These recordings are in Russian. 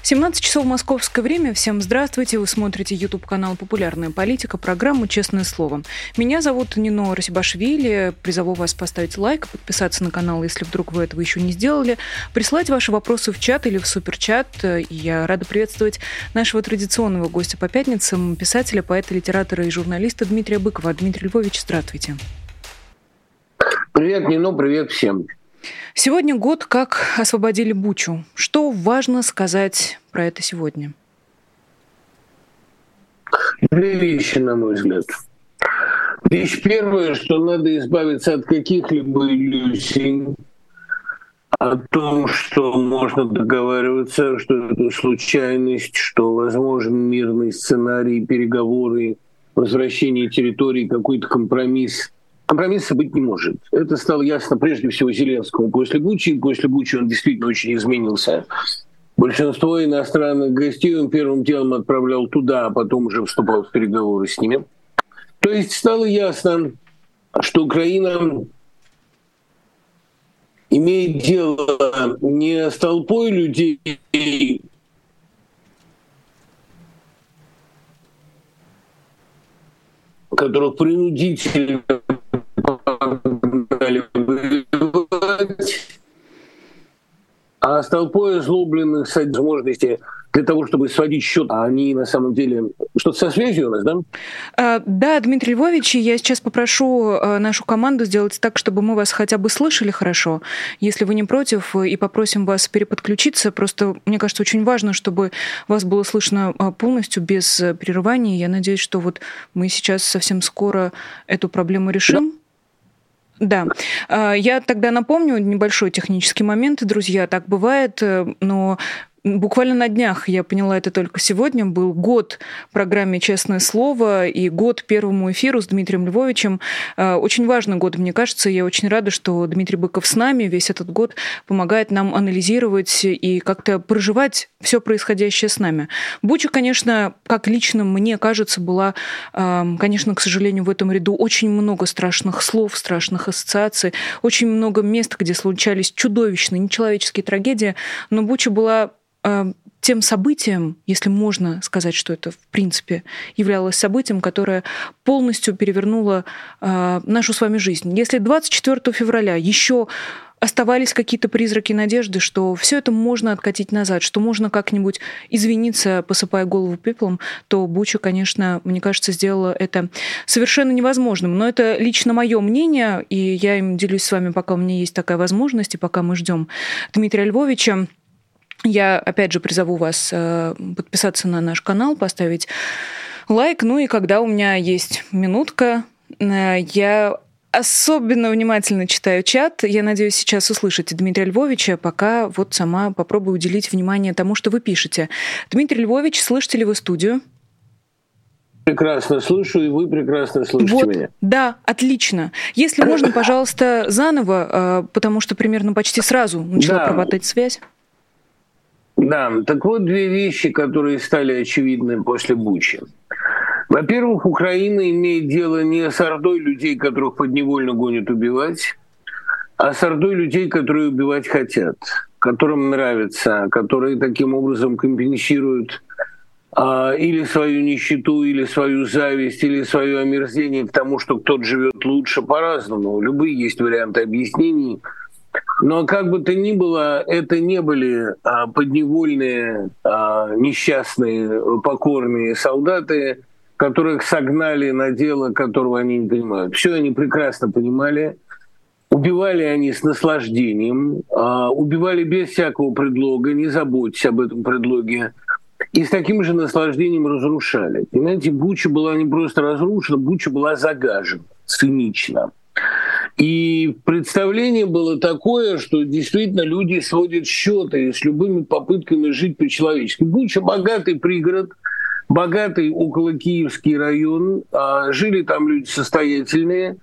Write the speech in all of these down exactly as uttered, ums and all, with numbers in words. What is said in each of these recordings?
семнадцать часов московское время. Всем здравствуйте. Вы смотрите YouTube-канал «Популярная политика», программу «Честное слово». Меня зовут Нино Расибашвили. Призову вас поставить лайк, подписаться на канал, если вдруг вы этого еще не сделали, прислать ваши вопросы в чат или в суперчат. Я рада приветствовать нашего традиционного гостя по пятницам, писателя, поэта, литератора и журналиста Дмитрия Быкова. Дмитрий Львович, здравствуйте. Привет, Нино, привет всем. Сегодня год, как освободили Бучу. Что важно сказать про это сегодня? Две вещи, на мой взгляд. Вещь первая, что надо избавиться от каких-либо иллюзий о том, что можно договариваться, что это случайность, что возможен мирный сценарий, переговоры, возвращение территории, какой-то компромисс. Компромисса быть не может. Это стало ясно прежде всего Зеленскому после Гучи. После Гучи он действительно очень изменился. Большинство иностранных гостей он первым делом отправлял туда, а потом уже вступал в переговоры с ними. То есть стало ясно, что Украина имеет дело не с толпой людей, которых принудительно воевать, а с толпой озлобленных возможностей для того, чтобы сводить счет, а они на самом деле... Что-то со связью у нас, да? А, да, Дмитрий Львович, я сейчас попрошу нашу команду сделать так, чтобы мы вас хотя бы слышали хорошо, если вы не против, и попросим вас переподключиться. Просто, мне кажется, очень важно, чтобы вас было слышно полностью, без прерываний. Я надеюсь, что вот мы сейчас совсем скоро эту проблему решим. Да. Да. Я тогда напомню небольшой технический момент. Друзья, так бывает, но буквально на днях, я поняла это только сегодня, был год программе «Честное слово» и год первому эфиру с Дмитрием Львовичем. Очень важный год, мне кажется. Я очень рада, что Дмитрий Быков с нами весь этот год, помогает нам анализировать и как-то проживать все происходящее с нами. Буча, конечно, как лично мне кажется, была, конечно, к сожалению, в этом ряду очень много страшных слов, страшных ассоциаций, очень много мест, где случались чудовищные, нечеловеческие трагедии, но Буча была... тем событием, если можно сказать, что это в принципе являлось событием, которое полностью перевернуло э, нашу с вами жизнь. Если двадцать четвёртого февраля еще оставались какие-то призраки надежды, что все это можно откатить назад, что можно как-нибудь извиниться, посыпая голову пеплом, то Буча, конечно, мне кажется, сделала это совершенно невозможным. Но это лично мое мнение, и я им делюсь с вами, пока у меня есть такая возможность, и пока мы ждем Дмитрия Львовича. Я, опять же, призову вас подписаться на наш канал, поставить лайк. Ну и когда у меня есть минутка, я особенно внимательно читаю чат. Я надеюсь, сейчас услышите Дмитрия Львовича, пока вот сама попробую уделить внимание тому, что вы пишете. Дмитрий Львович, слышите ли вы студию? Прекрасно слышу, и вы прекрасно слышите вот, меня. Да, отлично. Если можно, пожалуйста, заново, потому что примерно почти сразу начала да. Проводить связь. Да, так вот две вещи, которые стали очевидны после Бучи. Во-первых, Украина имеет дело не с ордой людей, которых подневольно гонят убивать, а с ордой людей, которые убивать хотят, которым нравится, которые таким образом компенсируют а, или свою нищету, или свою зависть, или свое омерзение к тому, что кто-то живет лучше по-разному. Любые есть варианты объяснений. Но как бы то ни было, это не были а, подневольные, а, несчастные, покорные солдаты, которых согнали на дело, которого они не понимают. Все они прекрасно понимали. Убивали они с наслаждением, а, убивали без всякого предлога, не заботьтесь об этом предлоге. И с таким же наслаждением разрушали. Понимаете, Буча была не просто разрушена, Буча была загажена, цинично. И представление было такое, что действительно люди сводят счеты с любыми попытками жить по-человечески. Буча — богатый пригород, богатый околокиевский район, а жили там люди состоятельные.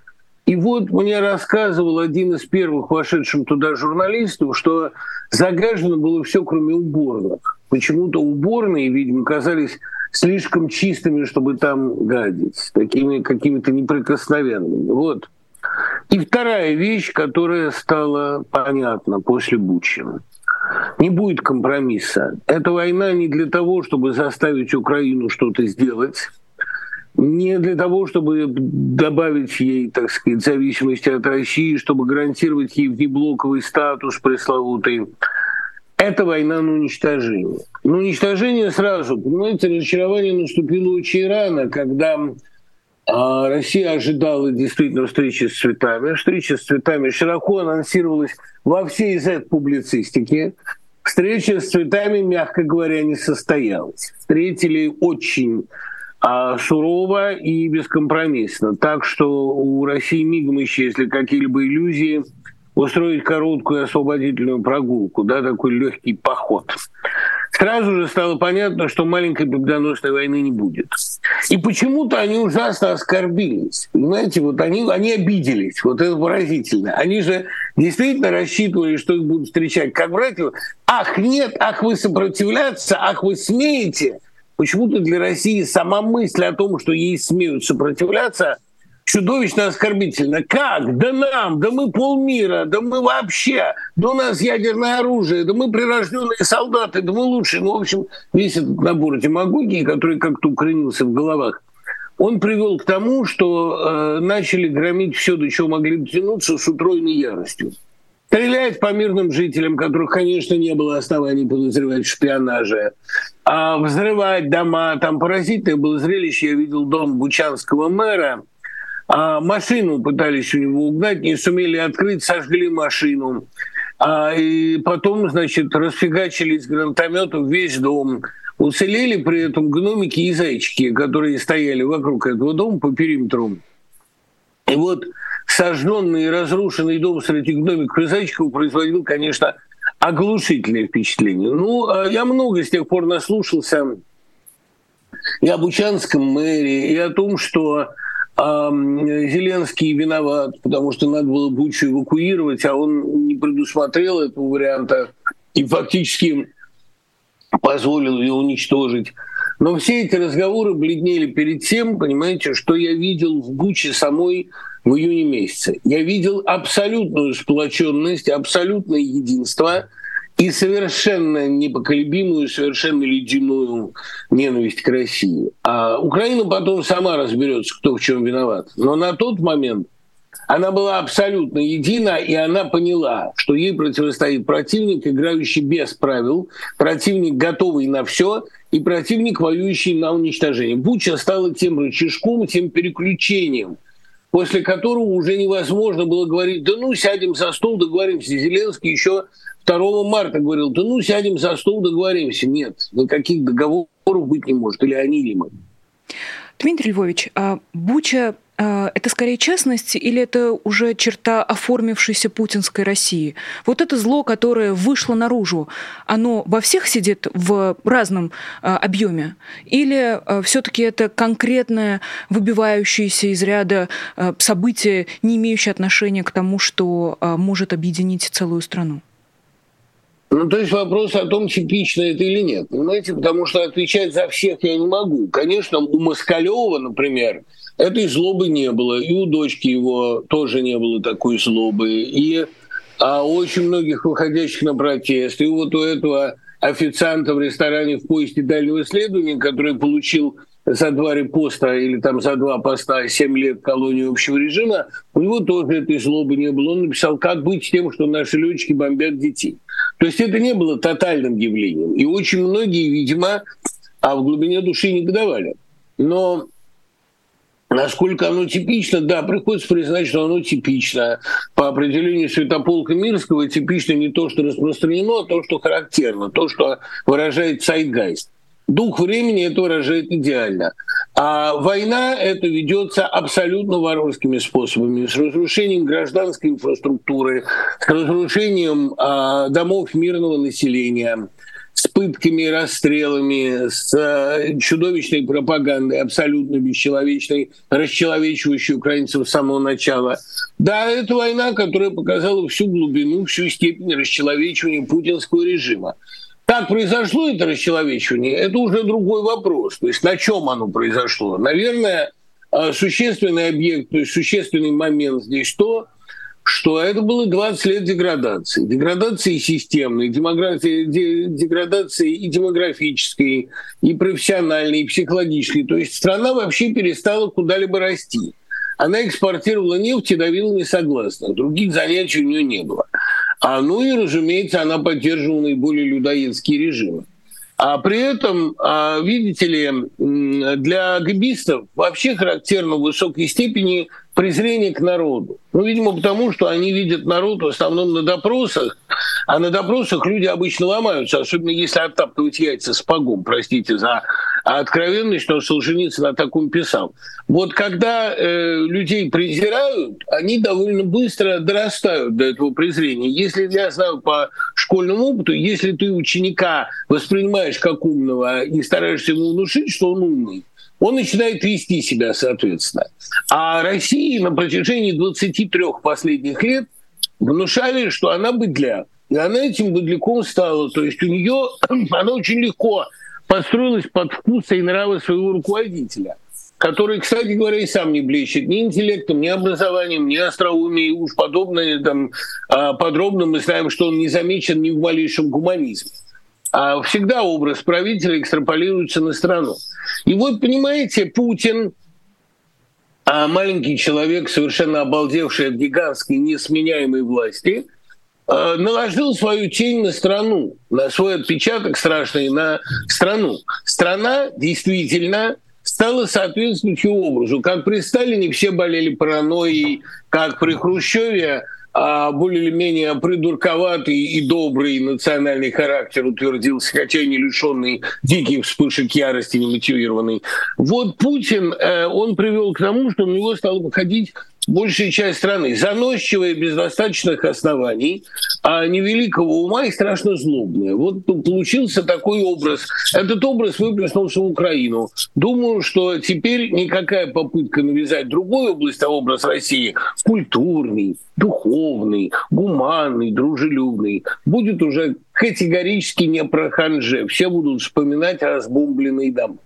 И вот мне рассказывал один из первых вошедших туда журналистов, что загажено было все, кроме уборных. Почему-то уборные, видимо, казались слишком чистыми, чтобы там гадить, такими какими-то неприкосновенными. Вот. И вторая вещь, которая стала понятна после Бучи. Не будет компромисса. Эта война не для того, чтобы заставить Украину что-то сделать, не для того, чтобы добавить ей, так сказать, зависимости от России, чтобы гарантировать ей внеблоковый статус пресловутый. Это война на уничтожение. Но уничтожение сразу, понимаете, разочарование наступило очень рано, когда а, Россия ожидала действительно встречи с цветами. Встреча с цветами широко анонсировалась во всей зет-публицистике. Встреча с цветами, мягко говоря, не состоялась. Встретили очень... А сурово и бескомпромиссно. Так что у России мигом исчезли какие-либо иллюзии устроить короткую освободительную прогулку, да, такой легкий поход. Сразу же стало понятно, что маленькой победоносной войны не будет. И почему-то они ужасно оскорбились. Понимаете, вот они, они обиделись. Вот это поразительно. Они же действительно рассчитывали, что их будут встречать как братьев. Ах, нет, ах, вы сопротивляться, ах, вы смеете. Почему-то для России сама мысль о том, что ей смеют сопротивляться, чудовищно оскорбительна. Как? Да нам, да мы полмира, да мы вообще, да у нас ядерное оружие, да мы прирожденные солдаты, да мы лучшие. Ну, в общем, весь этот набор демагогии, который как-то укоренился в головах, он привел к тому, что э, начали громить все, до чего могли дотянуться, с утроенной яростью. Стрелять по мирным жителям, которых, конечно, не было оснований подозревать в шпионаже, а взрывать дома. Там поразительное было зрелище. Я видел дом бучанского мэра. А машину пытались у него угнать, не сумели открыть, сожгли машину. А, и потом, значит, расфигачили из гранатометов весь дом. Уцелели при этом гномики и зайчики, которые стояли вокруг этого дома по периметру. И вот сожженный и разрушенный дом среди гномиков и зайчиков производил, конечно, оглушительное впечатление. Ну, я много с тех пор наслушался и о бучанском мэре, и о том, что э, Зеленский виноват, потому что надо было Бучу эвакуировать, а он не предусмотрел этого варианта и фактически позволил ее уничтожить. Но все эти разговоры бледнели перед тем, понимаете, что я видел в Буче самой в июне месяце. Я видел абсолютную сплоченность, абсолютное единство и совершенно непоколебимую, совершенно ледяную ненависть к России. А Украина потом сама разберется, кто в чем виноват. Но на тот момент она была абсолютно едина, и она поняла, что ей противостоит противник, играющий без правил, противник, готовый на все, и противник, воюющий на уничтожение. Буча стала тем рычажком, тем переключением, после которого уже невозможно было говорить, да ну сядем за стол, договоримся. Зеленский еще второго марта говорил, да ну сядем за стол, договоримся. Нет, никаких договоров быть не может, или они, или мы. Дмитрий Львович, а Буча... Это скорее частность или это уже черта оформившейся путинской России? Вот это зло, которое вышло наружу, оно во всех сидит в разном объеме? Или все-таки это конкретное, выбивающееся из ряда событие, не имеющее отношения к тому, что может объединить целую страну? Ну, то есть вопрос о том, типично это или нет, понимаете, потому что отвечать за всех я не могу. Конечно, у Москалёва, например, этой злобы не было, и у дочки его тоже не было такой злобы, и а, у очень многих выходящих на протест, и вот у этого официанта в ресторане в поезде дальнего следования, который получил за два репоста или там за два поста семь лет колонии общего режима, у него тоже этой злобы не было. Он написал, как быть с тем, что наши летчики бомбят детей. То есть это не было тотальным явлением. И очень многие, видимо, а в глубине души негодовали. Но насколько оно типично, да, приходится признать, что оно типично. По определению Святополка-Мирского типично не то, что распространено, а то, что характерно, то, что выражает «цайтгайст». Дух времени это выражает идеально. А война эта ведется абсолютно варварскими способами. С разрушением гражданской инфраструктуры, с разрушением а, домов мирного населения, с пытками и расстрелами, с а, чудовищной пропагандой, абсолютно бесчеловечной, расчеловечивающей украинцев с самого начала. Да, это война, которая показала всю глубину, всю степень расчеловечивания путинского режима. Как произошло это расчеловечивание, это уже другой вопрос. То есть на чем оно произошло? Наверное, существенный объект, то есть существенный момент здесь то, что это было двадцать лет деградации. Деградации системной, деградации и демографической, и профессиональной, и психологической. То есть страна вообще перестала куда-либо расти. Она экспортировала нефть и давила несогласных. Других занятий у нее не было. А, ну и, разумеется, она поддерживала наиболее людоедские режимы. А при этом, видите ли, для гибистов вообще характерно в высокой степени презрение к народу. Ну, видимо, потому что они видят народ в основном на допросах, а на допросах люди обычно ломаются, особенно если оттаптывать яйца сапогом, простите за откровенность, но Солженицын о таком писал. Вот когда э, людей презирают, они довольно быстро дорастают до этого презрения. Если, я знаю по школьному опыту, если ты ученика воспринимаешь как умного и стараешься ему внушить, что он умный, он начинает вести себя соответственно. А России на протяжении двадцати трёх последних лет внушали, что она быдля. И она этим быдляком стала. То есть у нее она очень легко построилась под вкусы и нравы своего руководителя, который, кстати говоря, и сам не блещет ни интеллектом, ни образованием, ни остроумием, и уж подобное, там, подробно мы знаем, что он не замечен ни в малейшем гуманизме. А всегда образ правителя экстраполируется на страну. И вот, понимаете, Путин, маленький человек, совершенно обалдевший от гигантской несменяемой власти, наложил свою тень на страну, на свой отпечаток страшный, на страну. Страна действительно стала соответствовать его образу. Как при Сталине все болели паранойей, как при Хрущеве более или менее придурковатый и добрый национальный характер утвердился, хотя и не лишенный диких вспышек ярости, немотивированный. Вот Путин, он привел к тому, что на него стала выходить большая часть страны, заносчивая без достаточных оснований, а невеликого ума и страшно злобная. Вот получился такой образ. Этот образ выплеснулся в Украину. Думаю, что теперь никакая попытка навязать другую область, а образ России культурный, духовный, гуманный, дружелюбный, будет уже категорически не про ханже. Все будут вспоминать разбомбленные дома.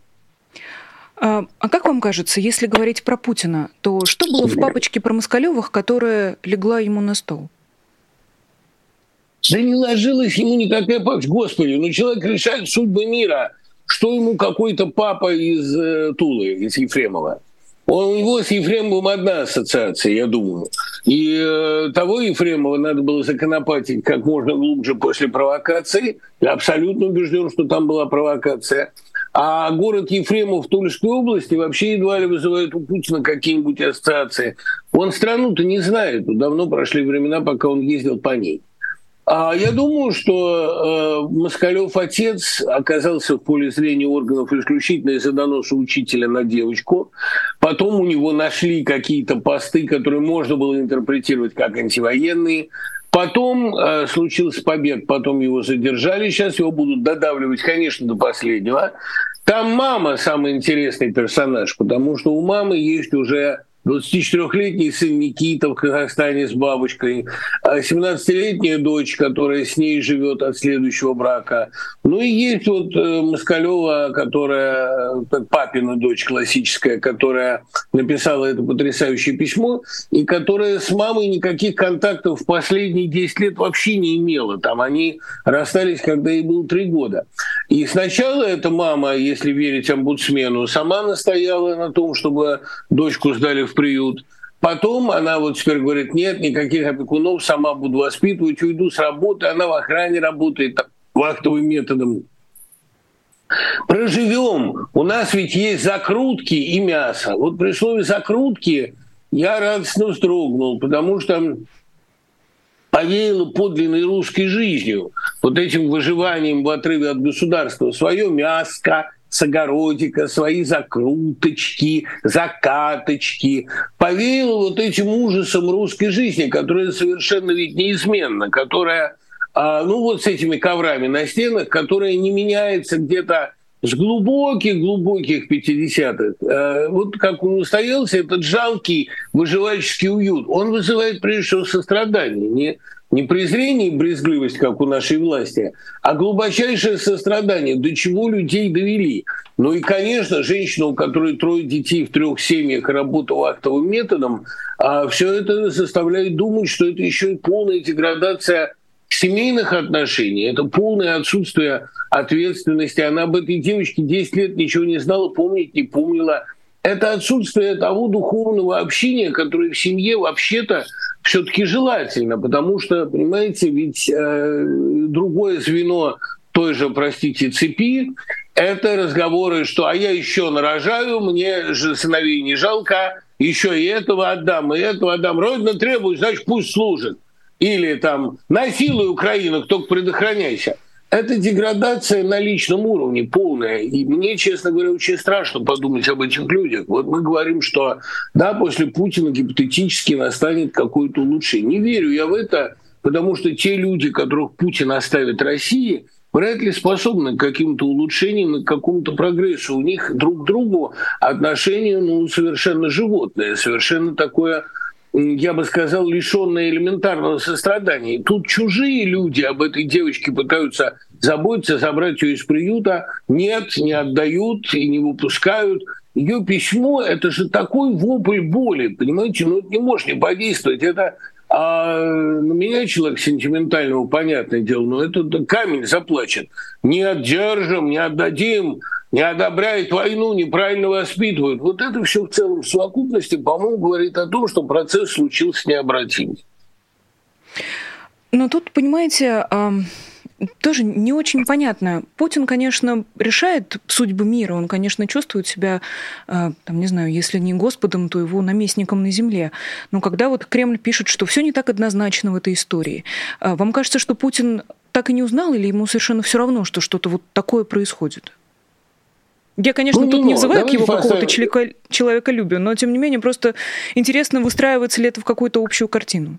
А как вам кажется, если говорить про Путина, то что было в папочке про Москалёвых, которая легла ему на стол? Да не ложилась ему никакая папочка. Господи, ну человек решает судьбы мира. Что ему какой-то папа из э, Тулы, из Ефремова? Он, у него с Ефремовым одна ассоциация, я думаю. И э, того Ефремова надо было законопатить как можно глубже после провокации. Я абсолютно убежден, что там была провокация. А город Ефремов в Тульской области вообще едва ли вызывает у Путина какие-нибудь ассоциации. Он страну-то не знает. Давно прошли времена, пока он ездил по ней. А я думаю, что э, Москалёв отец оказался в поле зрения органов исключительно из-за доноса учителя на девочку. Потом у него нашли какие-то посты, которые можно было интерпретировать как антивоенные. Потом э, случился побег, потом его задержали, сейчас его будут додавливать, конечно, до последнего. Там мама самый интересный персонаж, потому что у мамы есть уже двадцатичетырёхлетний сын Никита в Казахстане с бабушкой, семнадцатилетняя дочь, которая с ней живет от следующего брака. Ну и есть вот Москалёва, которая, папина дочь классическая, которая написала это потрясающее письмо, и которая с мамой никаких контактов в последние десять лет вообще не имела. Там они расстались, когда ей было три года. И сначала эта мама, если верить омбудсмену, сама настояла на том, чтобы дочку сдали в в приют. Потом она вот теперь говорит, нет, никаких опекунов, сама буду воспитывать, уйду с работы, она в охране работает вахтовым методом. Проживем. У нас ведь есть закрутки и мясо. Вот при слове «закрутки» я радостно вздрогнул, потому что повеяло подлинной русской жизнью, вот этим выживанием в отрыве от государства, свое мяско, с огородика, свои закруточки, закаточки. Повеяло вот этим ужасом русской жизни, которая совершенно ведь неизменна, которая, ну вот с этими коврами на стенах, которая не меняется где-то с глубоких-глубоких пятидесятых. Вот как он устоялся, этот жалкий выживальческий уют, он вызывает прежде всего сострадание, не Не презрение и брезгливость, как у нашей власти, а глубочайшее сострадание, до чего людей довели. Ну и, конечно, женщина, у которой трое детей в трех семьях работала актовым методом, а все это заставляет думать, что это еще и полная деградация семейных отношений, это полное отсутствие ответственности. Она об этой девочке десять лет ничего не знала, помнить не помнила. Это отсутствие того духовного общения, которое в семье вообще-то все-таки желательно, потому что, понимаете, ведь э, другое звено той же, простите, цепи – это разговоры, что «а я еще нарожаю, мне же сыновей не жалко, еще и этого отдам, и этого отдам, Родина требует, значит, пусть служит». Или там «насилуй Украину, только предохраняйся». Это деградация на личном уровне полная. И мне, честно говоря, очень страшно подумать об этих людях. Вот мы говорим, что да, после Путина гипотетически настанет какое-то улучшение. Не верю я в это, потому что те люди, которых Путин оставит России, вряд ли способны к каким-то улучшениям, к какому-то прогрессу. У них друг к другу отношения ну, совершенно животное, совершенно такое... я бы сказал, лишённые элементарного сострадания. И тут чужие люди об этой девочке пытаются заботиться, забрать ее из приюта. Нет, не отдают и не выпускают. Ее письмо – это же такой вопль боли, понимаете? Ну, не можешь не подействовать. Это а, на меня человек сентиментального, понятное дело, но это камень заплачет. Не отдержим, не отдадим, не одобряет войну, неправильно воспитывают. Вот это все в целом в совокупности, по-моему, говорит о том, что процесс случился необратимым. Но тут, понимаете, тоже не очень понятно. Путин, конечно, решает судьбы мира. Он, конечно, чувствует себя, там, не знаю, если не господом, то его наместником на земле. Но когда вот Кремль пишет, что все не так однозначно в этой истории, вам кажется, что Путин так и не узнал, или ему совершенно все равно, что что-то вот такое происходит? Я, конечно, ну, тут не взываю к его поставим... какого-то человеколюбию, но, тем не менее, просто интересно, выстраивается ли это в какую-то общую картину.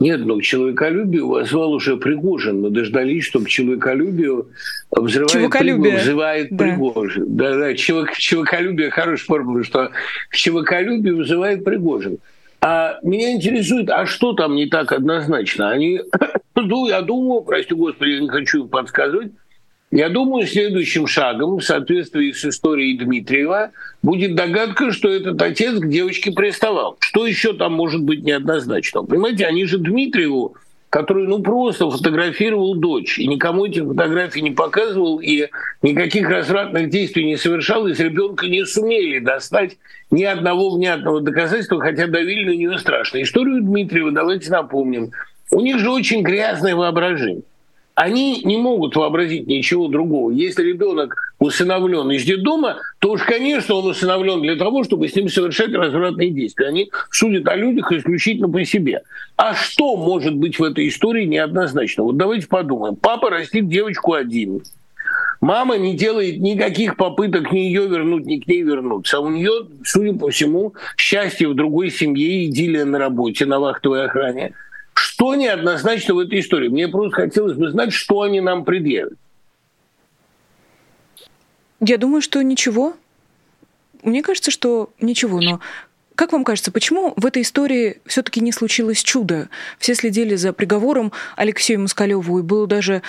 Нет, но к человеколюбию возвал уже Пригожин. Мы дождались, чтобы человеколюбию взрывает Пригожин. Взывает да. Пригожин. Да, да, человеколюбие, хороший формул, что к человеколюбию взывает Пригожин. А меня интересует, а что там не так однозначно? Они, я думаю, прости господи, я не хочу им подсказывать, я думаю, следующим шагом, в соответствии с историей Дмитриева, будет догадка, что этот отец к девочке приставал. Что еще там может быть неоднозначно? Понимаете, они же Дмитриеву, который ну, просто фотографировал дочь, и никому этих фотографий не показывал, и никаких развратных действий не совершал, из ребенка не сумели достать ни одного внятного доказательства, хотя давили на нее страшно. Историю Дмитриева давайте напомним. У них же очень грязное воображение. Они не могут вообразить ничего другого. Если ребенок усыновлен из детдома, то уж, конечно, он усыновлен для того, чтобы с ним совершать развратные действия. Они судят о людях исключительно по себе. А что может быть в этой истории неоднозначно? Вот давайте подумаем. Папа растит девочку один. Мама не делает никаких попыток ни ее вернуть, ни к ней вернуться. А у нее, судя по всему, счастье в другой семье, идиллия на работе, на вахтовой охране. Что неоднозначно в этой истории? Мне просто хотелось бы знать, что они нам предъявят. Я думаю, что ничего. Мне кажется, что ничего. Но как вам кажется, почему в этой истории все-таки не случилось чудо? Все следили за приговором Алексея Москалёва, и было даже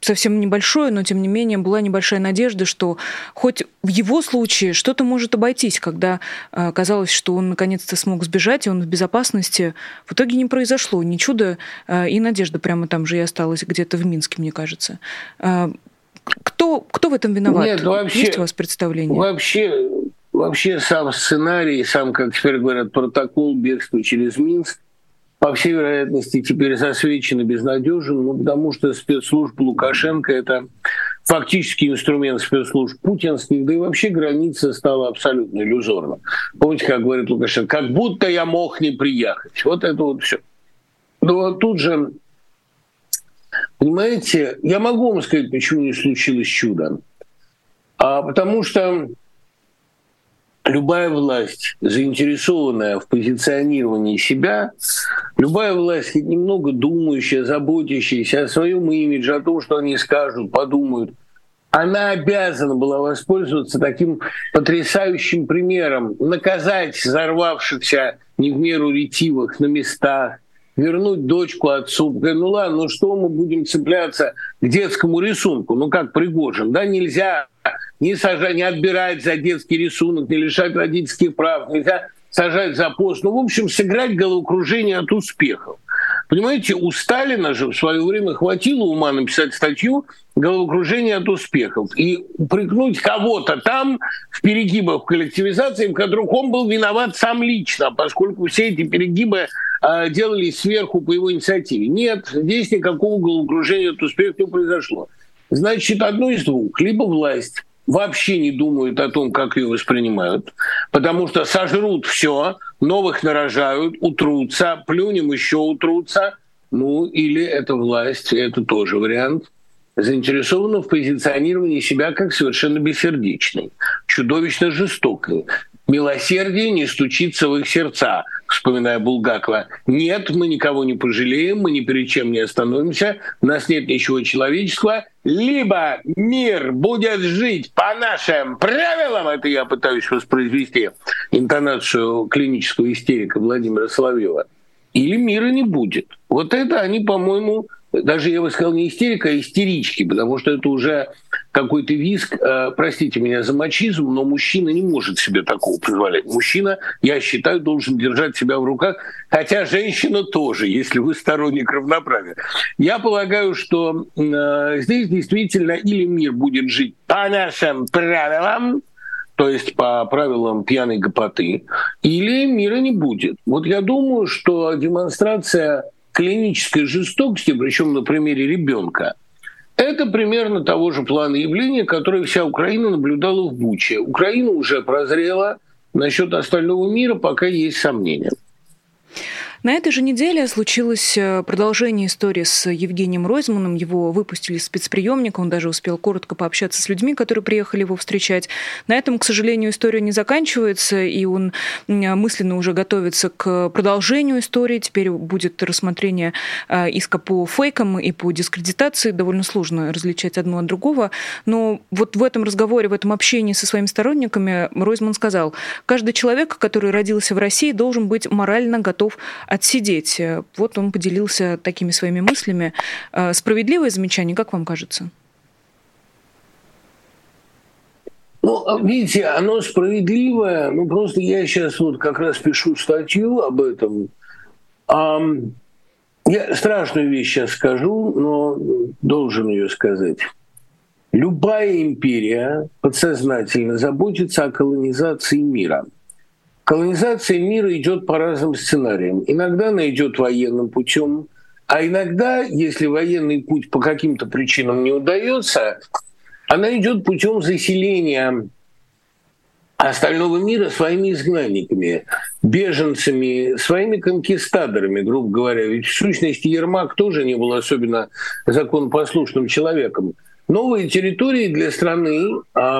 совсем небольшое, но тем не менее была небольшая надежда, что хоть в его случае что-то может обойтись, когда э, казалось, что он наконец-то смог сбежать, и он в безопасности. В итоге не произошло ни чудо, э, и надежда прямо там же и осталась где-то в Минске, мне кажется. Э, кто, кто в этом виноват? Нет, вообще, есть у вас представление? Вообще, вообще сам сценарий, сам, как теперь говорят, протокол бегства через Минск, по всей вероятности, теперь засвечен и безнадежен, ну, потому что спецслужбы Лукашенко – это фактически инструмент спецслужб путинских, да и вообще граница стала абсолютно иллюзорна. Помните, как говорит Лукашенко, как будто я мог не приехать. Вот это вот все. Но вот тут же, понимаете, я могу вам сказать, почему не случилось чудо. А потому что любая власть, заинтересованная в позиционировании себя, любая власть, хоть немного думающая, заботящаяся о своем имидже, о том, что они скажут, подумают, она обязана была воспользоваться таким потрясающим примером, наказать взорвавшихся не в меру ретивых на местах, вернуть дочку отцу. Ну ладно, ну что мы будем цепляться к детскому рисунку? Ну как Пригожин, да, нельзя не сажать, не отбирать за детский рисунок, не лишать родительских прав, нельзя сажать за пост. Ну, в общем, сыграть головокружение от успехов. Понимаете, у Сталина же в свое время хватило ума написать статью «Головокружение от успехов» и упрекнуть кого-то там в перегибах коллективизации, в которых он был виноват сам лично, поскольку все эти перегибы э, делались сверху по его инициативе. Нет, здесь никакого головокружения от успехов не произошло. Значит, одно из двух. Либо власть вообще не думают о том, как ее воспринимают, потому что сожрут все, новых нарожают, утрутся, плюнем еще утрутся. Ну, или это власть, это тоже вариант, заинтересована в позиционировании себя как совершенно бессердечной, чудовищно жестокой. Милосердие не стучится в их сердца, вспоминая Булгакова. Нет, мы никого не пожалеем, мы ни перед чем не остановимся, у нас нет ничего человеческого. Либо мир будет жить по нашим правилам, это я пытаюсь воспроизвести интонацию клинического истерика Владимира Соловьева, или мира не будет. Вот это они, по-моему, даже я бы сказал не истерика, а истерички, потому что это уже какой-то визг, э, простите меня за мачизм, но мужчина не может себе такого позволять. Мужчина, я считаю, должен держать себя в руках, хотя женщина тоже, если вы сторонник равноправия. Я полагаю, что э, здесь действительно или мир будет жить по нашим правилам, то есть по правилам пьяной гопоты, или мира не будет. Вот я думаю, что демонстрация клинической жестокости, причем на примере ребенка, это примерно того же плана явления, которое вся Украина наблюдала в Буче. Украина уже прозрела, насчет остального мира пока есть сомнения. На этой же неделе случилось продолжение истории с Евгением Ройзманом. Его выпустили из спецприемника, он даже успел коротко пообщаться с людьми, которые приехали его встречать. На этом, к сожалению, история не заканчивается, и он мысленно уже готовится к продолжению истории. Теперь будет рассмотрение иска по фейкам и по дискредитации. Довольно сложно различать одно от другого. Но вот в этом разговоре, в этом общении со своими сторонниками Ройзман сказал: «Каждый человек, который родился в России, должен быть морально готов отсидеть». Вот он поделился такими своими мыслями. Справедливое замечание, как вам кажется? Ну, видите, оно справедливое. Ну, просто я сейчас вот как раз пишу статью об этом. Я страшную вещь сейчас скажу, но должен ее сказать. Любая империя подсознательно заботится о колонизации мира. Колонизация мира идет по разным сценариям. Иногда она идет военным путем, а иногда, если военный путь по каким-то причинам не удается, она идет путем заселения остального мира своими изгнанниками, беженцами, своими конкистадорами, грубо говоря. Ведь в сущности Ермак тоже не был особенно законопослушным человеком. Новые территории для страны э,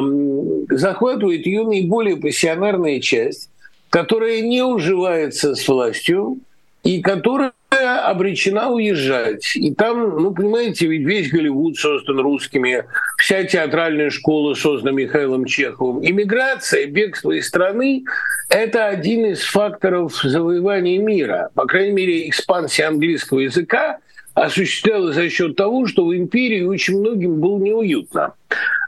захватывает ее наиболее пассионарная часть, которая не уживается с властью и которая обречена уезжать. И там, ну, понимаете, ведь весь Голливуд создан русскими, вся театральная школа создана Михаилом Чеховым. Иммиграция, бегство из страны – это один из факторов завоевания мира. По крайней мере, экспансия английского языка осуществлялась за счет того, что в империи очень многим было неуютно.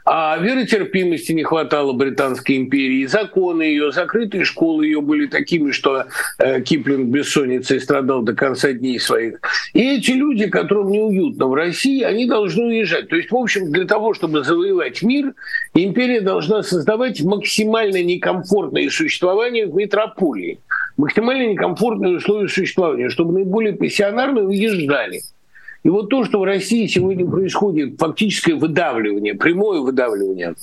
А веры терпимости не хватало Британской империи, законы ее, закрытые школы ее были такими, что э, Киплинг бессонницей страдал до конца дней своих. И эти люди, которым неуютно в России, они должны уезжать. То есть, в общем, для того, чтобы завоевать мир, империя должна создавать максимально некомфортное существование в метрополии, максимально некомфортные условия существования, чтобы наиболее пассионарно уезжали. И вот то, что в России сегодня происходит, фактическое выдавливание, прямое выдавливание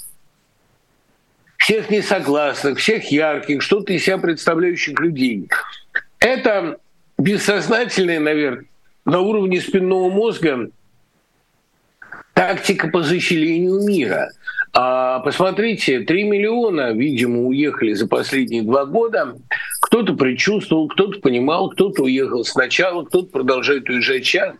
всех несогласных, всех ярких, что-то из себя представляющих людей, это бессознательное, наверное, на уровне спинного мозга тактика по заселению мира. А посмотрите, три миллиона, видимо, уехали за последние два года. Кто-то предчувствовал, кто-то понимал, кто-то уехал сначала, кто-то продолжает уезжать сейчас.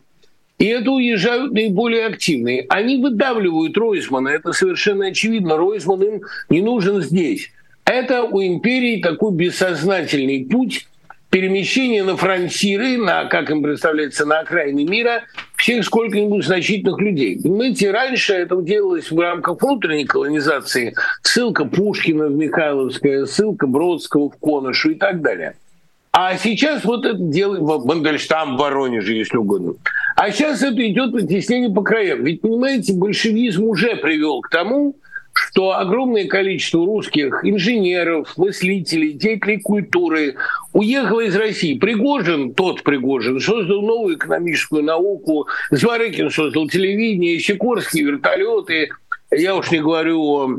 И это уезжают наиболее активные. Они выдавливают Ройзмана, это совершенно очевидно. Ройзман им не нужен здесь. Это у империи такой бессознательный путь перемещение на фронтиры, на, как им представляется, на окраины мира всех сколько-нибудь значительных людей. Понимаете, раньше это делалось в рамках внутренней колонизации. Ссылка Пушкина в Михайловское, ссылка Бродского в Коношу и так далее. А сейчас вот это дело, Мандельштам в Воронеже, если угодно. А сейчас это идет вытеснение по краям. Ведь, понимаете, большевизм уже привел к тому, что огромное количество русских инженеров, мыслителей, деятелей культуры уехало из России. Пригожин, тот Пригожин, создал новую экономическую науку, Зворыкин создал телевидение, Сикорский, вертолеты. Я уж не говорю о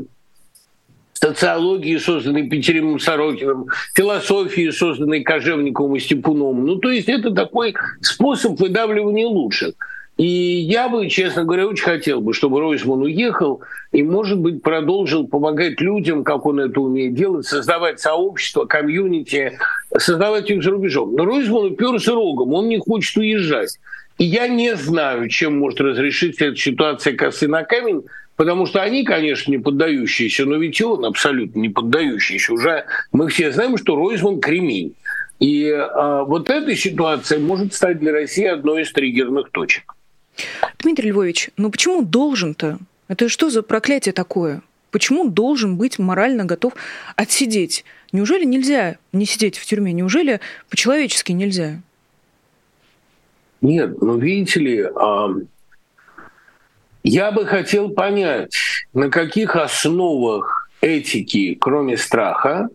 социологии, созданной Петеримом Сорокином, философии, созданной Кожевниковым и Степуновым. Ну, то есть это такой способ выдавливания лучших. И я бы, честно говоря, очень хотел бы, чтобы Ройзман уехал и, может быть, продолжил помогать людям, как он это умеет делать, создавать сообщество, комьюнити, создавать их за рубежом. Но Ройзман уперся рогом, он не хочет уезжать. И я не знаю, чем может разрешиться эта ситуация косы на камень, потому что они, конечно, не поддающиеся, но ведь он абсолютно не поддающийся. Уже мы все знаем, что Ройзман кремень. И а, вот эта ситуация может стать для России одной из триггерных точек. Дмитрий Львович, ну почему должен-то? Это что за проклятие такое? Почему должен быть морально готов отсидеть? Неужели нельзя не сидеть в тюрьме? Неужели по-человечески нельзя? Нет, ну видите ли, а, я бы хотел понять, на каких основах этики, кроме страха,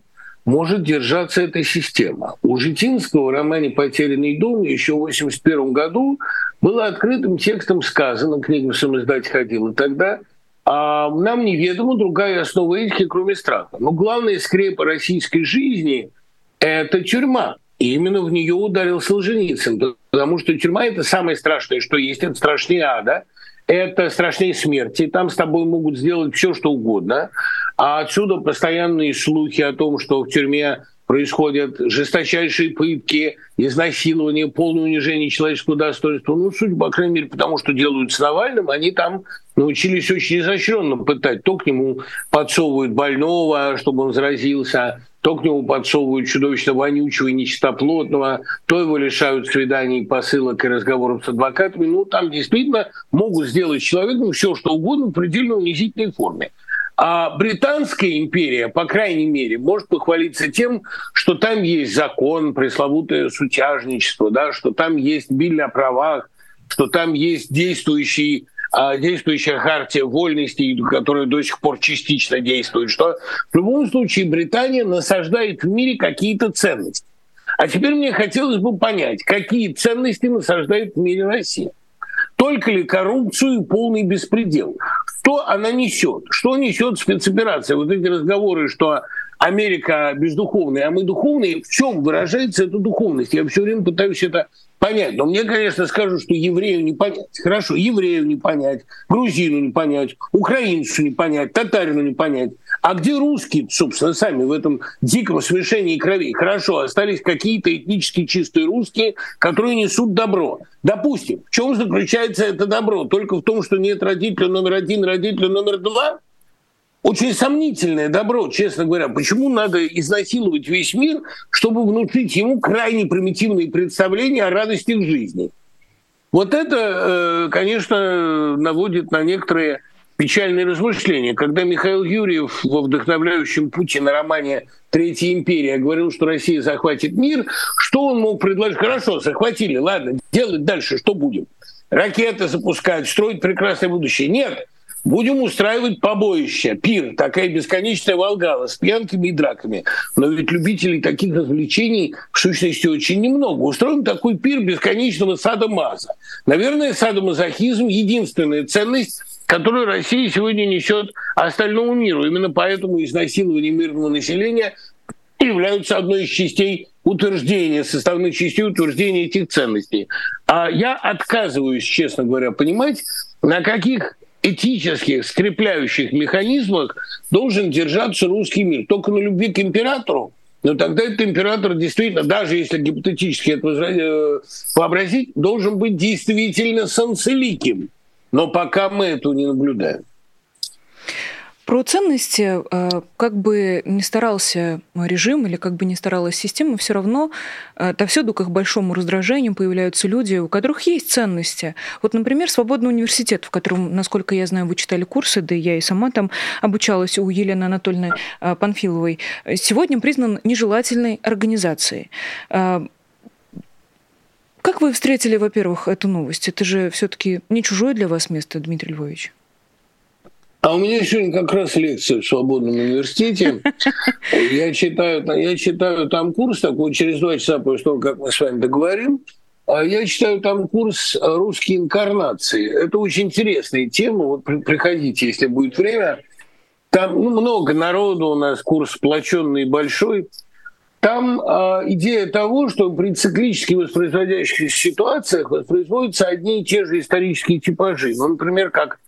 может держаться эта система. У Житинского в романе «Потерянный дом» еще в восемьдесят первом году было открытым текстом сказано, книгу в самоиздате ходила тогда, а нам неведома другая основа этики, кроме страха. Но главная скрепа российской жизни – это тюрьма. И именно в нее ударил Солженицын, потому что тюрьма – это самое страшное, что есть, это страшнее ада, это страшнее смерти, там с тобой могут сделать все, что угодно. А отсюда постоянные слухи о том, что в тюрьме происходят жесточайшие пытки, изнасилования, полное унижение человеческого достоинства. Ну, судя по крайней мере, потому что делают с Навальным, они там научились очень изощренно пытать. То к нему подсовывают больного, чтобы он заразился, то к нему подсовывают чудовищно вонючего и нечистоплотного, то его лишают свиданий, посылок и разговоров с адвокатами. Ну, там действительно могут сделать с человеком все, что угодно в предельно унизительной форме. А Британская империя, по крайней мере, может похвалиться тем, что там есть закон, пресловутое сутяжничество, да, что там есть биль о правах, что там есть действующий, а, действующая хартия вольности, которая до сих пор частично действует, что в любом случае Британия насаждает в мире какие-то ценности. А теперь мне хотелось бы понять, какие ценности насаждает в мире Россия. Только ли коррупцию и полный беспредел? Что она несет? Что несет спецоперация? Вот эти разговоры, что Америка бездуховная, а мы духовные, в чем выражается эта духовность? Я все время пытаюсь это понять. Но мне, конечно, скажут, что еврею не понять. Хорошо, еврею не понять, грузину не понять, украинцу не понять, татарину не понять. А где русские, собственно, сами в этом диком смешении крови? Хорошо, остались какие-то этнически чистые русские, которые несут добро. Допустим, в чем заключается это добро? Только в том, что нет родителя номер один, родителя номер два? Очень сомнительное добро, честно говоря. Почему надо изнасиловать весь мир, чтобы внушить ему крайне примитивные представления о радости в жизни? Вот это, конечно, наводит на некоторые печальные размышления. Когда Михаил Юрьев во вдохновляющем Путина романе «Третья империя» говорил, что Россия захватит мир, что он мог предложить? Хорошо, захватили, ладно, делать дальше, что будем? Ракеты запускать, строить прекрасное будущее? Нет. Будем устраивать побоища, пир, такая бесконечная Волгала с пьянками и драками. Но ведь любителей таких развлечений в сущности очень немного. Устроим такой пир бесконечного садомаза. Наверное, садомазохизм – единственная ценность, которую Россия сегодня несет остальному миру. Именно поэтому изнасилование мирного населения являются одной из частей утверждения, составной частью утверждения этих ценностей. А я отказываюсь, честно говоря, понимать, на каких этических скрепляющих механизмах должен держаться русский мир. Только на любви к императору. Но тогда этот император действительно, даже если гипотетически это вообразить, должен быть действительно санцеликим. Но пока мы этого не наблюдаем. Про ценности, как бы ни старался режим или как бы ни старалась система, все равно отовсюду к их большому раздражению появляются люди, у которых есть ценности. Вот, например, Свободный университет, в котором, насколько я знаю, вы читали курсы, да и я и сама там обучалась у Елены Анатольевны Панфиловой, сегодня признан нежелательной организацией. Как вы встретили, во-первых, эту новость? Это же все-таки не чужое для вас место, Дмитрий Львович. А у меня сегодня как раз лекция в Свободном университете. Я читаю, я читаю там курс, такой через два часа после того, как мы с вами договорим. Я читаю там курс «Русские инкарнации». Это очень интересная тема. Вот приходите, если будет время. Там ну, много народу у нас, курс сплоченный и большой. Там а, идея того, что при циклически воспроизводящихся ситуациях воспроизводятся одни и те же исторические типажи. Ну, например, как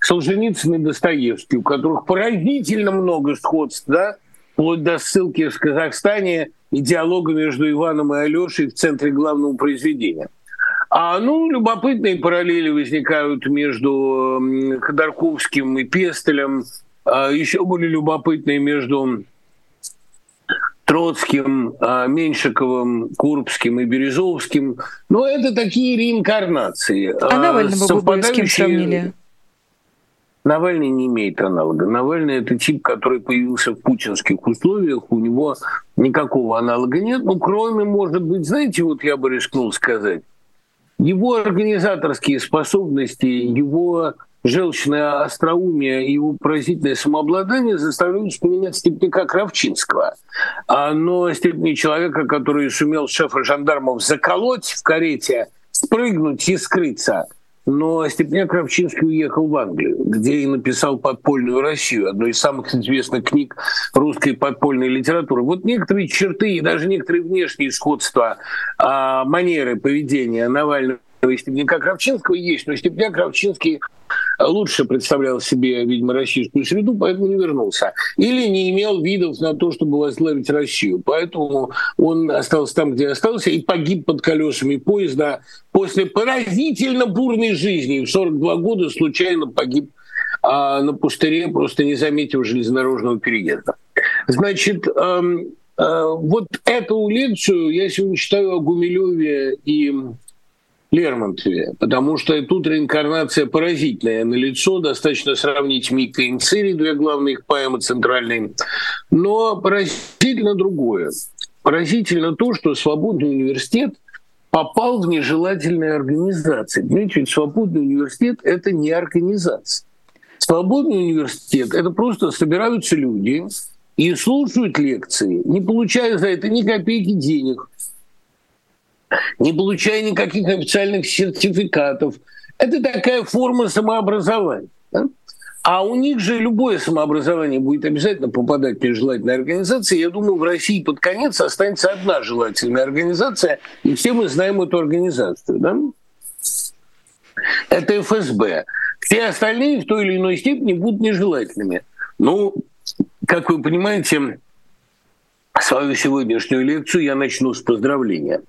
Солженицын и Достоевский, у которых поразительно много сходств, да, вплоть до ссылки в Казахстане и диалога между Иваном и Алёшей в центре главного произведения. А, ну, любопытные параллели возникают между Ходорковским и Пестелем, а, еще более любопытные между Троцким, Меншиковым, Курбским и Березовским. Но это такие реинкарнации. А Навального вы бы с кем сравнили? Навальный не имеет аналога. Навальный – это тип, который появился в путинских условиях. У него никакого аналога нет. Ну, кроме, может быть, знаете, вот я бы рискнул сказать, его организаторские способности, его желчное остроумие и его поразительное самообладание заставляют вспоминать Степняка Кравчинского. Но Степняк — человека, который сумел шефа жандармов заколоть в карете, спрыгнуть и скрыться. Но Степняк Кравчинский уехал в Англию, где и написал «Подпольную Россию», одну из самых известных книг русской подпольной литературы. Вот некоторые черты и даже некоторые внешние сходства, манеры поведения Навального и Степняка Кравчинского есть, но Степняк Кравчинский лучше представлял себе, видимо, российскую среду, поэтому не вернулся. Или не имел видов на то, чтобы возглавить Россию. Поэтому он остался там, где остался, и погиб под колесами поезда после поразительно бурной жизни. В сорок два года случайно погиб а, на пустыре, просто не заметив железнодорожного переезда. Значит, эм, э, вот эту лекцию я сегодня читаю о Гумилеве и Лермонтове, потому что тут реинкарнация поразительная налицо, достаточно сравнить «Мика» и «Мцири», две главные их поэмы центральные. Но поразительно другое. Поразительно то, что Свободный университет попал в нежелательные организации. Понимаете, ведь Свободный университет — это не организация. Свободный университет — это просто собираются люди и слушают лекции, не получая за это ни копейки денег, не получая никаких официальных сертификатов. Это такая форма самообразования. Да? А у них же любое самообразование будет обязательно попадать в нежелательные организации. Я думаю, в России под конец останется одна желательная организация, и все мы знаем эту организацию. Да? Это эф эс бэ. Все остальные в той или иной степени будут нежелательными. Ну, как вы понимаете, свою сегодняшнюю лекцию я начну с поздравления.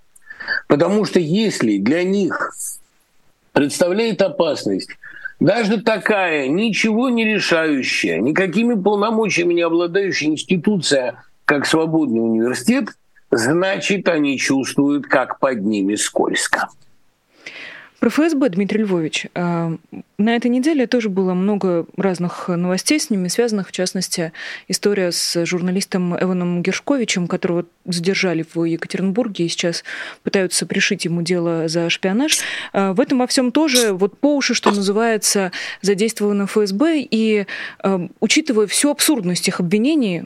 Потому что если для них представляет опасность даже такая ничего не решающая, никакими полномочиями не обладающая институция, как Свободный университет, значит, они чувствуют, как под ними скользко. Про эф эс бэ, Дмитрий Львович, на этой неделе тоже было много разных новостей с ними связанных, в частности, история с журналистом Эваном Гершковичем, которого задержали в Екатеринбурге и сейчас пытаются пришить ему дело за шпионаж. В этом во всем тоже вот по уши, что называется, задействовано эф эс бэ, и учитывая всю абсурдность их обвинений,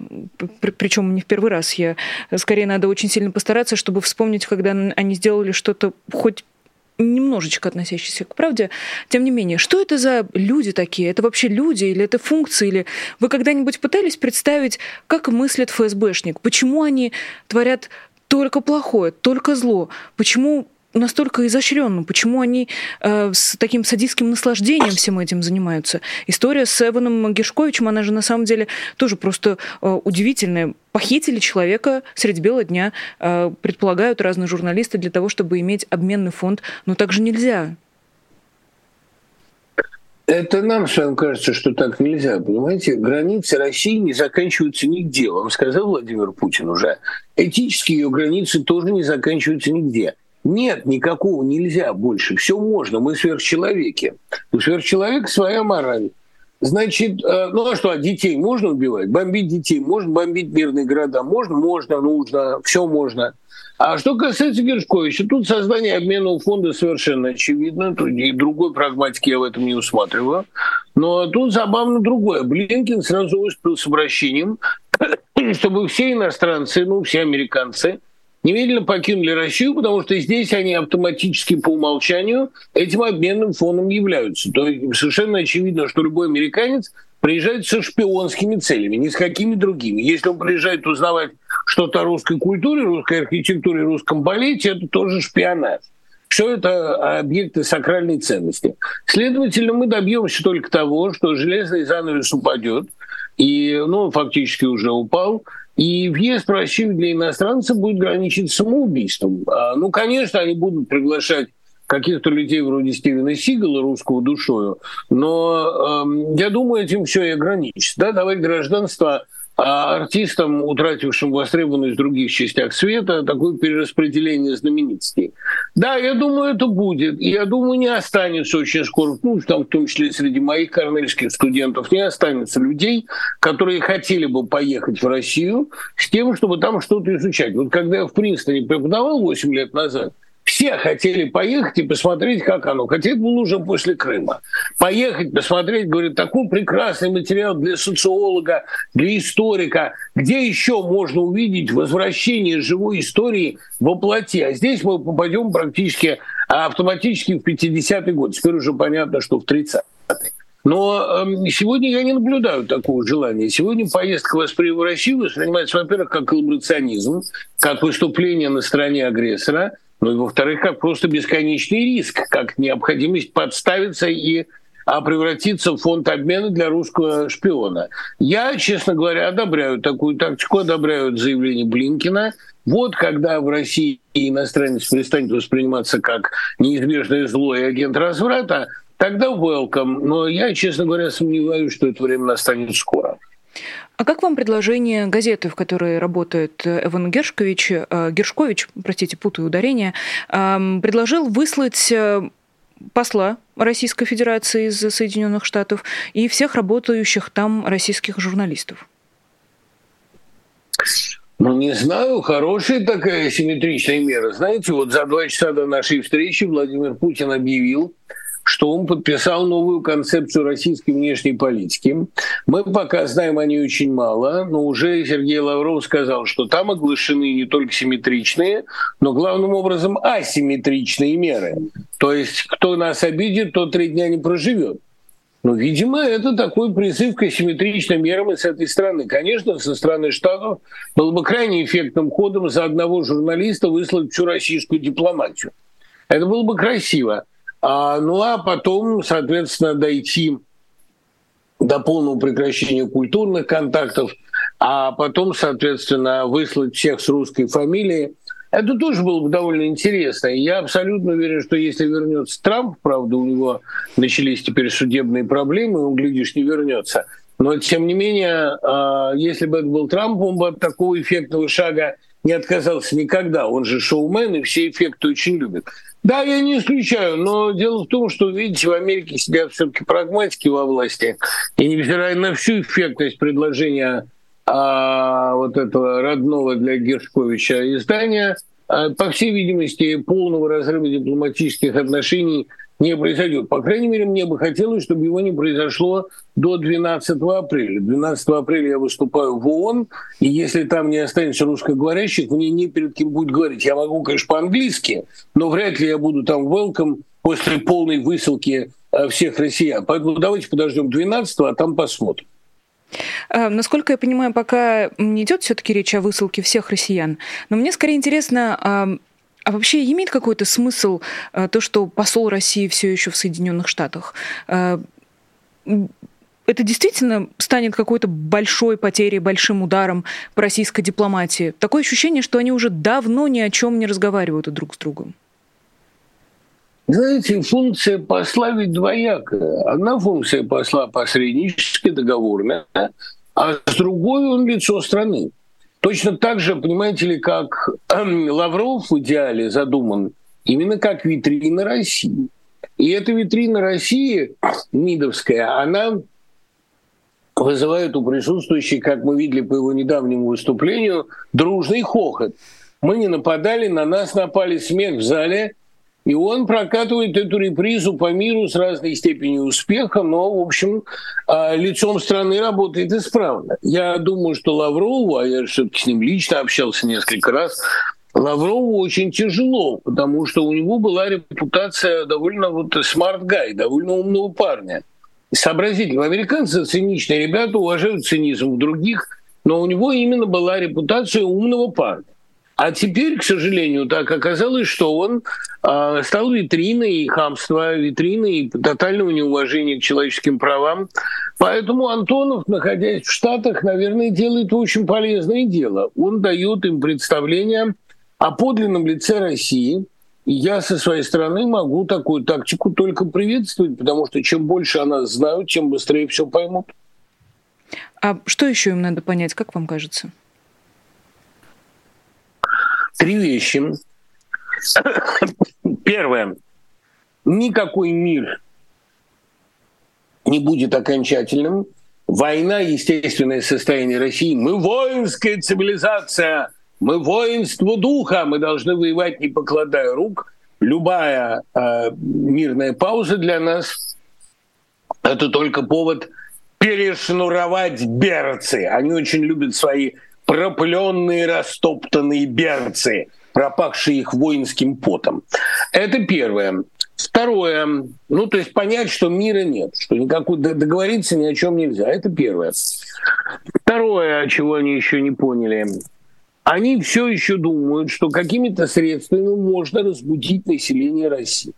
причем не в первый раз, я, скорее надо очень сильно постараться, чтобы вспомнить, когда они сделали что-то хоть немножечко относящийся к правде. Тем не менее, что это за люди такие? Это вообще люди или это функции? Или вы когда-нибудь пытались представить, как мыслит эф эс бэшник? Почему они творят только плохое, только зло? Почему настолько изощренно? Почему они э, с таким садистским наслаждением всем этим занимаются? История с Эваном Гершковичем, она же на самом деле тоже просто э, удивительная. Похитили человека средь бела дня, э, предполагают разные журналисты, для того, чтобы иметь обменный фонд. Но так же нельзя. Это нам с вами кажется, что так нельзя. Понимаете, границы России не заканчиваются нигде. Вам сказал Владимир Путин уже. Этически ее границы тоже не заканчиваются нигде. Нет, никакого нельзя больше. Все можно. Мы сверхчеловеки. У сверхчеловека своя мораль. Значит, ну а что, а детей можно убивать? Бомбить детей можно, бомбить мирные города можно, можно, нужно, все можно. А что касается Гершковича, тут создание обменного фонда совершенно очевидно, тут и другой прагматики я в этом не усматриваю. Но тут забавно другое. Блинкен сразу выступил с обращением, чтобы все иностранцы, ну все американцы, немедленно покинули Россию, потому что здесь они автоматически по умолчанию этим обменным фондом являются. То есть совершенно очевидно, что любой американец приезжает со шпионскими целями, ни с какими другими. Если он приезжает узнавать что-то о русской культуре, русской архитектуре, русском балете, это тоже шпионаж. Все это объекты сакральной ценности. Следовательно, мы добьемся только того, что железный занавес упадет, и, ну, фактически уже упал, и въезд в Россию для иностранцев будет граничить самоубийством. А, ну, конечно, они будут приглашать каких-то людей вроде Стивена Сигала, русского душою, но э, я думаю, этим все и ограничится. Да? Давать гражданство а артистам, утратившим востребованность в других частях света, такое перераспределение знаменитостей. Да, я думаю, это будет. И я думаю, не останется очень скоро, ну, там, в том числе среди моих корнельских студентов, не останется людей, которые хотели бы поехать в Россию с тем, чтобы там что-то изучать. Вот когда я в Принстоне преподавал восемь лет назад, все хотели поехать и посмотреть, как оно. Хотя это было уже после Крыма. Поехать, посмотреть, говорит, такой прекрасный материал для социолога, для историка. Где еще можно увидеть возвращение живой истории во плоти? А здесь мы попадем практически автоматически в пятидесятый год. Теперь уже понятно, что в тридцатый. Но э, сегодня я не наблюдаю такого желания. Сегодня поездка вас в Россию воспринимается, во-первых, как коллаборационизм, как выступление на стороне агрессора, ну и, во-вторых, как просто бесконечный риск, как необходимость подставиться и а превратиться в фонд обмена для русского шпиона. Я, честно говоря, одобряю такую тактику, одобряю заявление Блинкена. Вот когда в России иностранец перестанет восприниматься как неизбежное зло и агент разврата, тогда welcome. Но я, честно говоря, сомневаюсь, что это время настанет скоро. А как вам предложение газеты, в которой работает Эван Гершкович, Гершкович, простите, путаю ударение, предложил выслать посла Российской Федерации из Соединенных Штатов и всех работающих там российских журналистов? Ну, не знаю, хорошая такая симметричная мера. Знаете, вот за два часа до нашей встречи Владимир Путин объявил, что он подписал новую концепцию российской внешней политики. Мы пока знаем о ней очень мало, но уже Сергей Лавров сказал, что там оглашены не только симметричные, но главным образом асимметричные меры. То есть кто нас обидит, тот три дня не проживет. Но, видимо, это такой призыв к асимметричным мерам и с этой стороны. Конечно, со стороны Штатов было бы крайне эффектным ходом за одного журналиста выслать всю российскую дипломатию. Это было бы красиво. А, ну а потом, соответственно, дойти до полного прекращения культурных контактов, а потом, соответственно, выслать всех с русской фамилией. Это тоже было бы довольно интересно. И я абсолютно уверен, что если вернется Трамп, правда, у него начались теперь судебные проблемы, он, глядишь, не вернется. Но, тем не менее, если бы это был Трамп, он бы от такого эффектного шага не отказался никогда. Он же шоумен, и все эффекты очень любят. Да, я не исключаю, но дело в том, что, видите, в Америке сидят все-таки прагматики во власти, и невзирая на всю эффектность предложения а, вот этого родного для Гершковича издания, а, по всей видимости, полного разрыва дипломатических отношений не произойдет. По крайней мере, мне бы хотелось, чтобы его не произошло до двенадцатого апреля. двенадцатого апреля я выступаю в ООН, и если там не останется русскоговорящих, мне не перед кем будет говорить. Я могу, конечно, по-английски, но вряд ли я буду там welcome после полной высылки всех россиян. Поэтому давайте подождем двенадцатого, а там посмотрим. Насколько я понимаю, пока не идет все-таки речь о высылке всех россиян, но мне скорее интересно... А вообще имеет какой-то смысл а, то, что посол России все еще в Соединенных Штатах? А, это действительно станет какой-то большой потерей, большим ударом по российской дипломатии? Такое ощущение, что они уже давно ни о чем не разговаривают друг с другом. Знаете, функция посла ведь двоякая. Одна функция посла посреднически договорная, а с другой он лицо страны. Точно так же, понимаете ли, как Лавров в идеале задуман именно как витрина России. И эта витрина России, мидовская, она вызывает у присутствующих, как мы видели по его недавнему выступлению, дружный хохот. Мы не нападали, на нас напали, смех в зале. И он прокатывает эту репризу по миру с разной степенью успеха, но, в общем, лицом страны работает исправно. Я думаю, что Лаврову, а я все-таки с ним лично общался несколько раз, Лаврову очень тяжело, потому что у него была репутация довольно вот смарт-гай, довольно умного парня. Сообразительного. Американцы циничные ребята, уважают цинизм в других, но у него именно была репутация умного парня. А теперь, к сожалению, так оказалось, что он э, стал витриной хамства, витриной тотального неуважения к человеческим правам. Поэтому Антонов, находясь в Штатах, наверное, делает очень полезное дело. Он дает им представление о подлинном лице России. И я со своей стороны могу такую тактику только приветствовать, потому что чем больше о нас знают, тем быстрее все поймут. А что еще им надо понять, как вам кажется? Три вещи. Первое. Никакой мир не будет окончательным. Война – естественное состояние России. Мы воинская цивилизация, мы воинство духа, мы должны воевать, не покладая рук. Любая э, мирная пауза для нас – это только повод перешнуровать берцы. Они очень любят свои пропыленные, растоптанные берцы, пропахшие их воинским потом. Это первое. Второе. Ну, то есть понять, что мира нет, что никакой договориться ни о чем нельзя. Это первое. Второе, чего они еще не поняли. Они все еще думают, что какими-то средствами можно разбудить население России.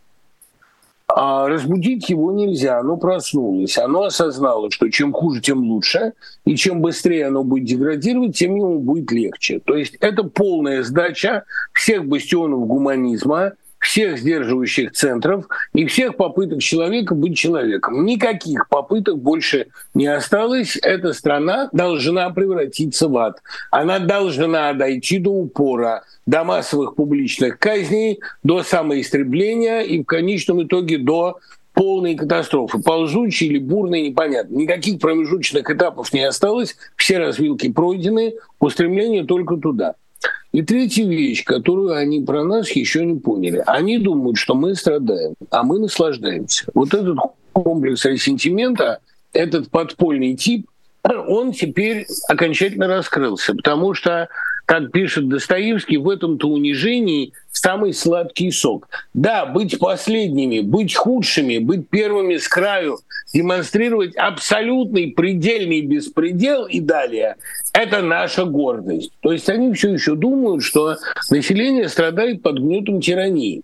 А разбудить его нельзя, оно проснулось, оно осознало, что чем хуже, тем лучше, и чем быстрее оно будет деградировать, тем ему будет легче. То есть это полная сдача всех бастионов гуманизма, всех сдерживающих центров и всех попыток человека быть человеком. Никаких попыток больше не осталось. Эта страна должна превратиться в ад. Она должна дойти до упора, до массовых публичных казней, до самоистребления и в конечном итоге до полной катастрофы. Ползучей или бурной, непонятно. Никаких промежуточных этапов не осталось. Все развилки пройдены. Устремление только туда. И третья вещь, которую они про нас еще не поняли. Они думают, что мы страдаем, а мы наслаждаемся. Вот этот комплекс ресентимента, этот подпольный тип, он теперь окончательно раскрылся. Потому что, как пишет Достоевский, в этом-то унижении самый сладкий сок. Да, быть последними, быть худшими, быть первыми с краю, демонстрировать абсолютный предельный беспредел и далее – это наша гордость. То есть они все еще думают, что население страдает под гнетом тирании.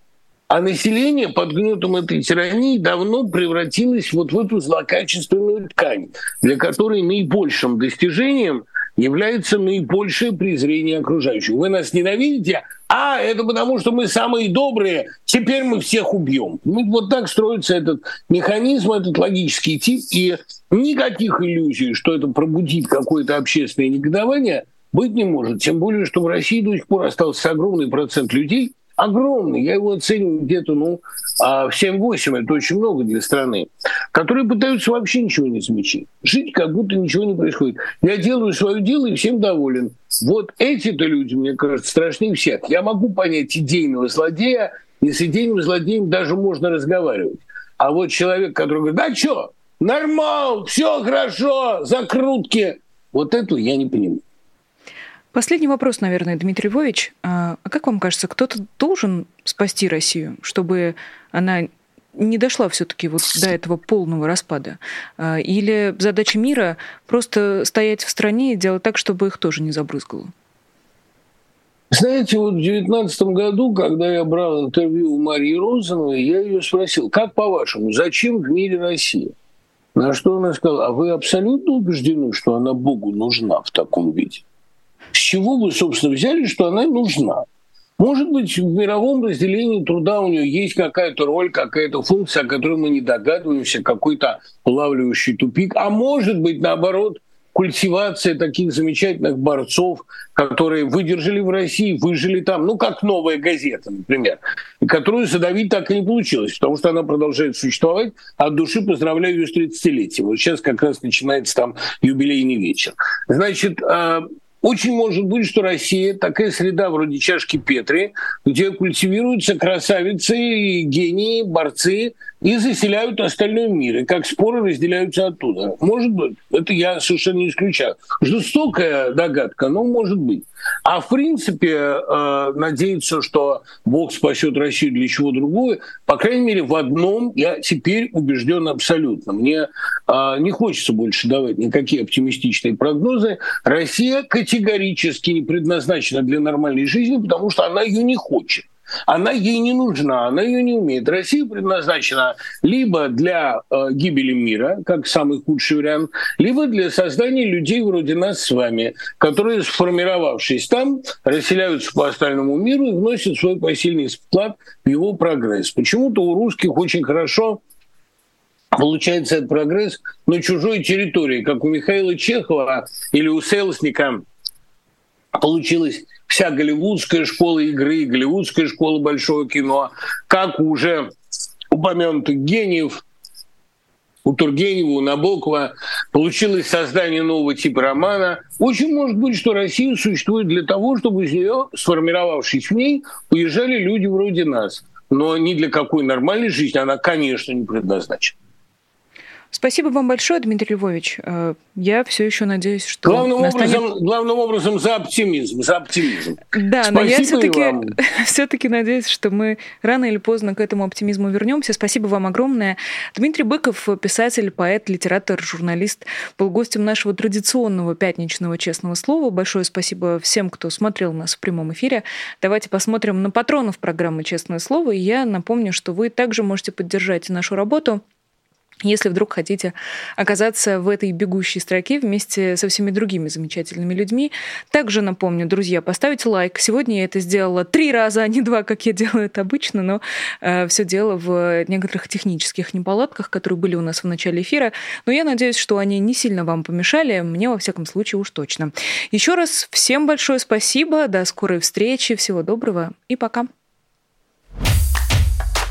А население под гнетом этой тирании давно превратилось вот в эту злокачественную ткань, для которой наибольшим достижением является наибольшее презрение окружающих. Вы нас ненавидите? А, это потому, что мы самые добрые, теперь мы всех убьем. Ну, вот так строится этот механизм, этот логический тип, и никаких иллюзий, что это пробудит какое-то общественное негодование, быть не может. Тем более, что в России до сих пор остался огромный процент людей, огромный, я его оцениваю где-то, ну, в семь-восемь, это очень много для страны, которые пытаются вообще ничего не замечать. Жить, как будто ничего не происходит. Я делаю свое дело и всем доволен. Вот эти-то люди, мне кажется, страшнее всех. Я могу понять идейного злодея, и с идейным злодеем даже можно разговаривать. А вот человек, который говорит, да что, нормал, все хорошо, закрутки, вот этого я не понимаю. Последний вопрос, наверное, Дмитрий Львович. А как вам кажется, кто-то должен спасти Россию, чтобы она не дошла все-таки вот до этого полного распада? Или задача мира просто стоять в стране и делать так, чтобы их тоже не забрызгало? Знаете, вот в девятнадцатом году, когда я брал интервью у Марии Розановой, я ее спросил, как по-вашему, зачем в мире Россия? На что она сказала, а вы абсолютно убеждены, что она Богу нужна в таком виде? С чего вы, собственно, взяли, что она нужна? Может быть, в мировом разделении труда у нее есть какая-то роль, какая-то функция, о которой мы не догадываемся, какой-то улавливающий тупик. А может быть, наоборот, культивация таких замечательных борцов, которые выдержали в России, выжили там, ну, как «Новая газета», например, которую задавить так и не получилось, потому что она продолжает существовать. От души поздравляю ее с тридцатилетием. Вот сейчас как раз начинается там юбилейный вечер. Значит, очень может быть, что Россия такая среда вроде чашки Петри, где культивируются красавицы, гении, борцы и заселяют остальной мир, и как споры разделяются оттуда. Может быть, это я совершенно не исключаю. Жестокая догадка, но может быть. А в принципе, э, надеяться, что Бог спасет Россию для чего другого, по крайней мере, в одном я теперь убежден абсолютно. Мне э, не хочется больше давать никакие оптимистичные прогнозы. Россия категорически категорически не предназначена для нормальной жизни, потому что она ее не хочет. Она ей не нужна, она ее не умеет. Россия предназначена либо для э, гибели мира, как самый худший вариант, либо для создания людей вроде нас с вами, которые, сформировавшись там, расселяются по остальному миру и вносят свой посильный вклад в его прогресс. Почему-то у русских очень хорошо получается этот прогресс на чужой территории, как у Михаила Чехова или у Селсника. Получилась вся голливудская школа игры, голливудская школа большого кино, как уже упомянутых гениев, у Тургенева, у Набокова, получилось создание нового типа романа. Очень может быть, что Россия существует для того, чтобы из нее, сформировавшись в ней, уезжали люди вроде нас. Но ни для какой нормальной жизни она, конечно, не предназначена. Спасибо вам большое, Дмитрий Львович. Я все еще надеюсь, что... Главным, настанет... образом, главным образом за оптимизм, за оптимизм. Да, спасибо, но я все-таки, все-таки надеюсь, что мы рано или поздно к этому оптимизму вернемся. Спасибо вам огромное. Дмитрий Быков, писатель, поэт, литератор, журналист, был гостем нашего традиционного пятничного «Честного слова». Большое спасибо всем, кто смотрел нас в прямом эфире. Давайте посмотрим на патронов программы «Честное слово». И я напомню, что вы также можете поддержать нашу работу, если вдруг хотите оказаться в этой бегущей строке вместе со всеми другими замечательными людьми. Также напомню, друзья, поставить лайк. Сегодня я это сделала три раза, а не два, как я делаю это обычно, но э, все дело в некоторых технических неполадках, которые были у нас в начале эфира. Но я надеюсь, что они не сильно вам помешали. Мне, во всяком случае, уж точно. Еще раз всем большое спасибо. До скорой встречи. Всего доброго и пока.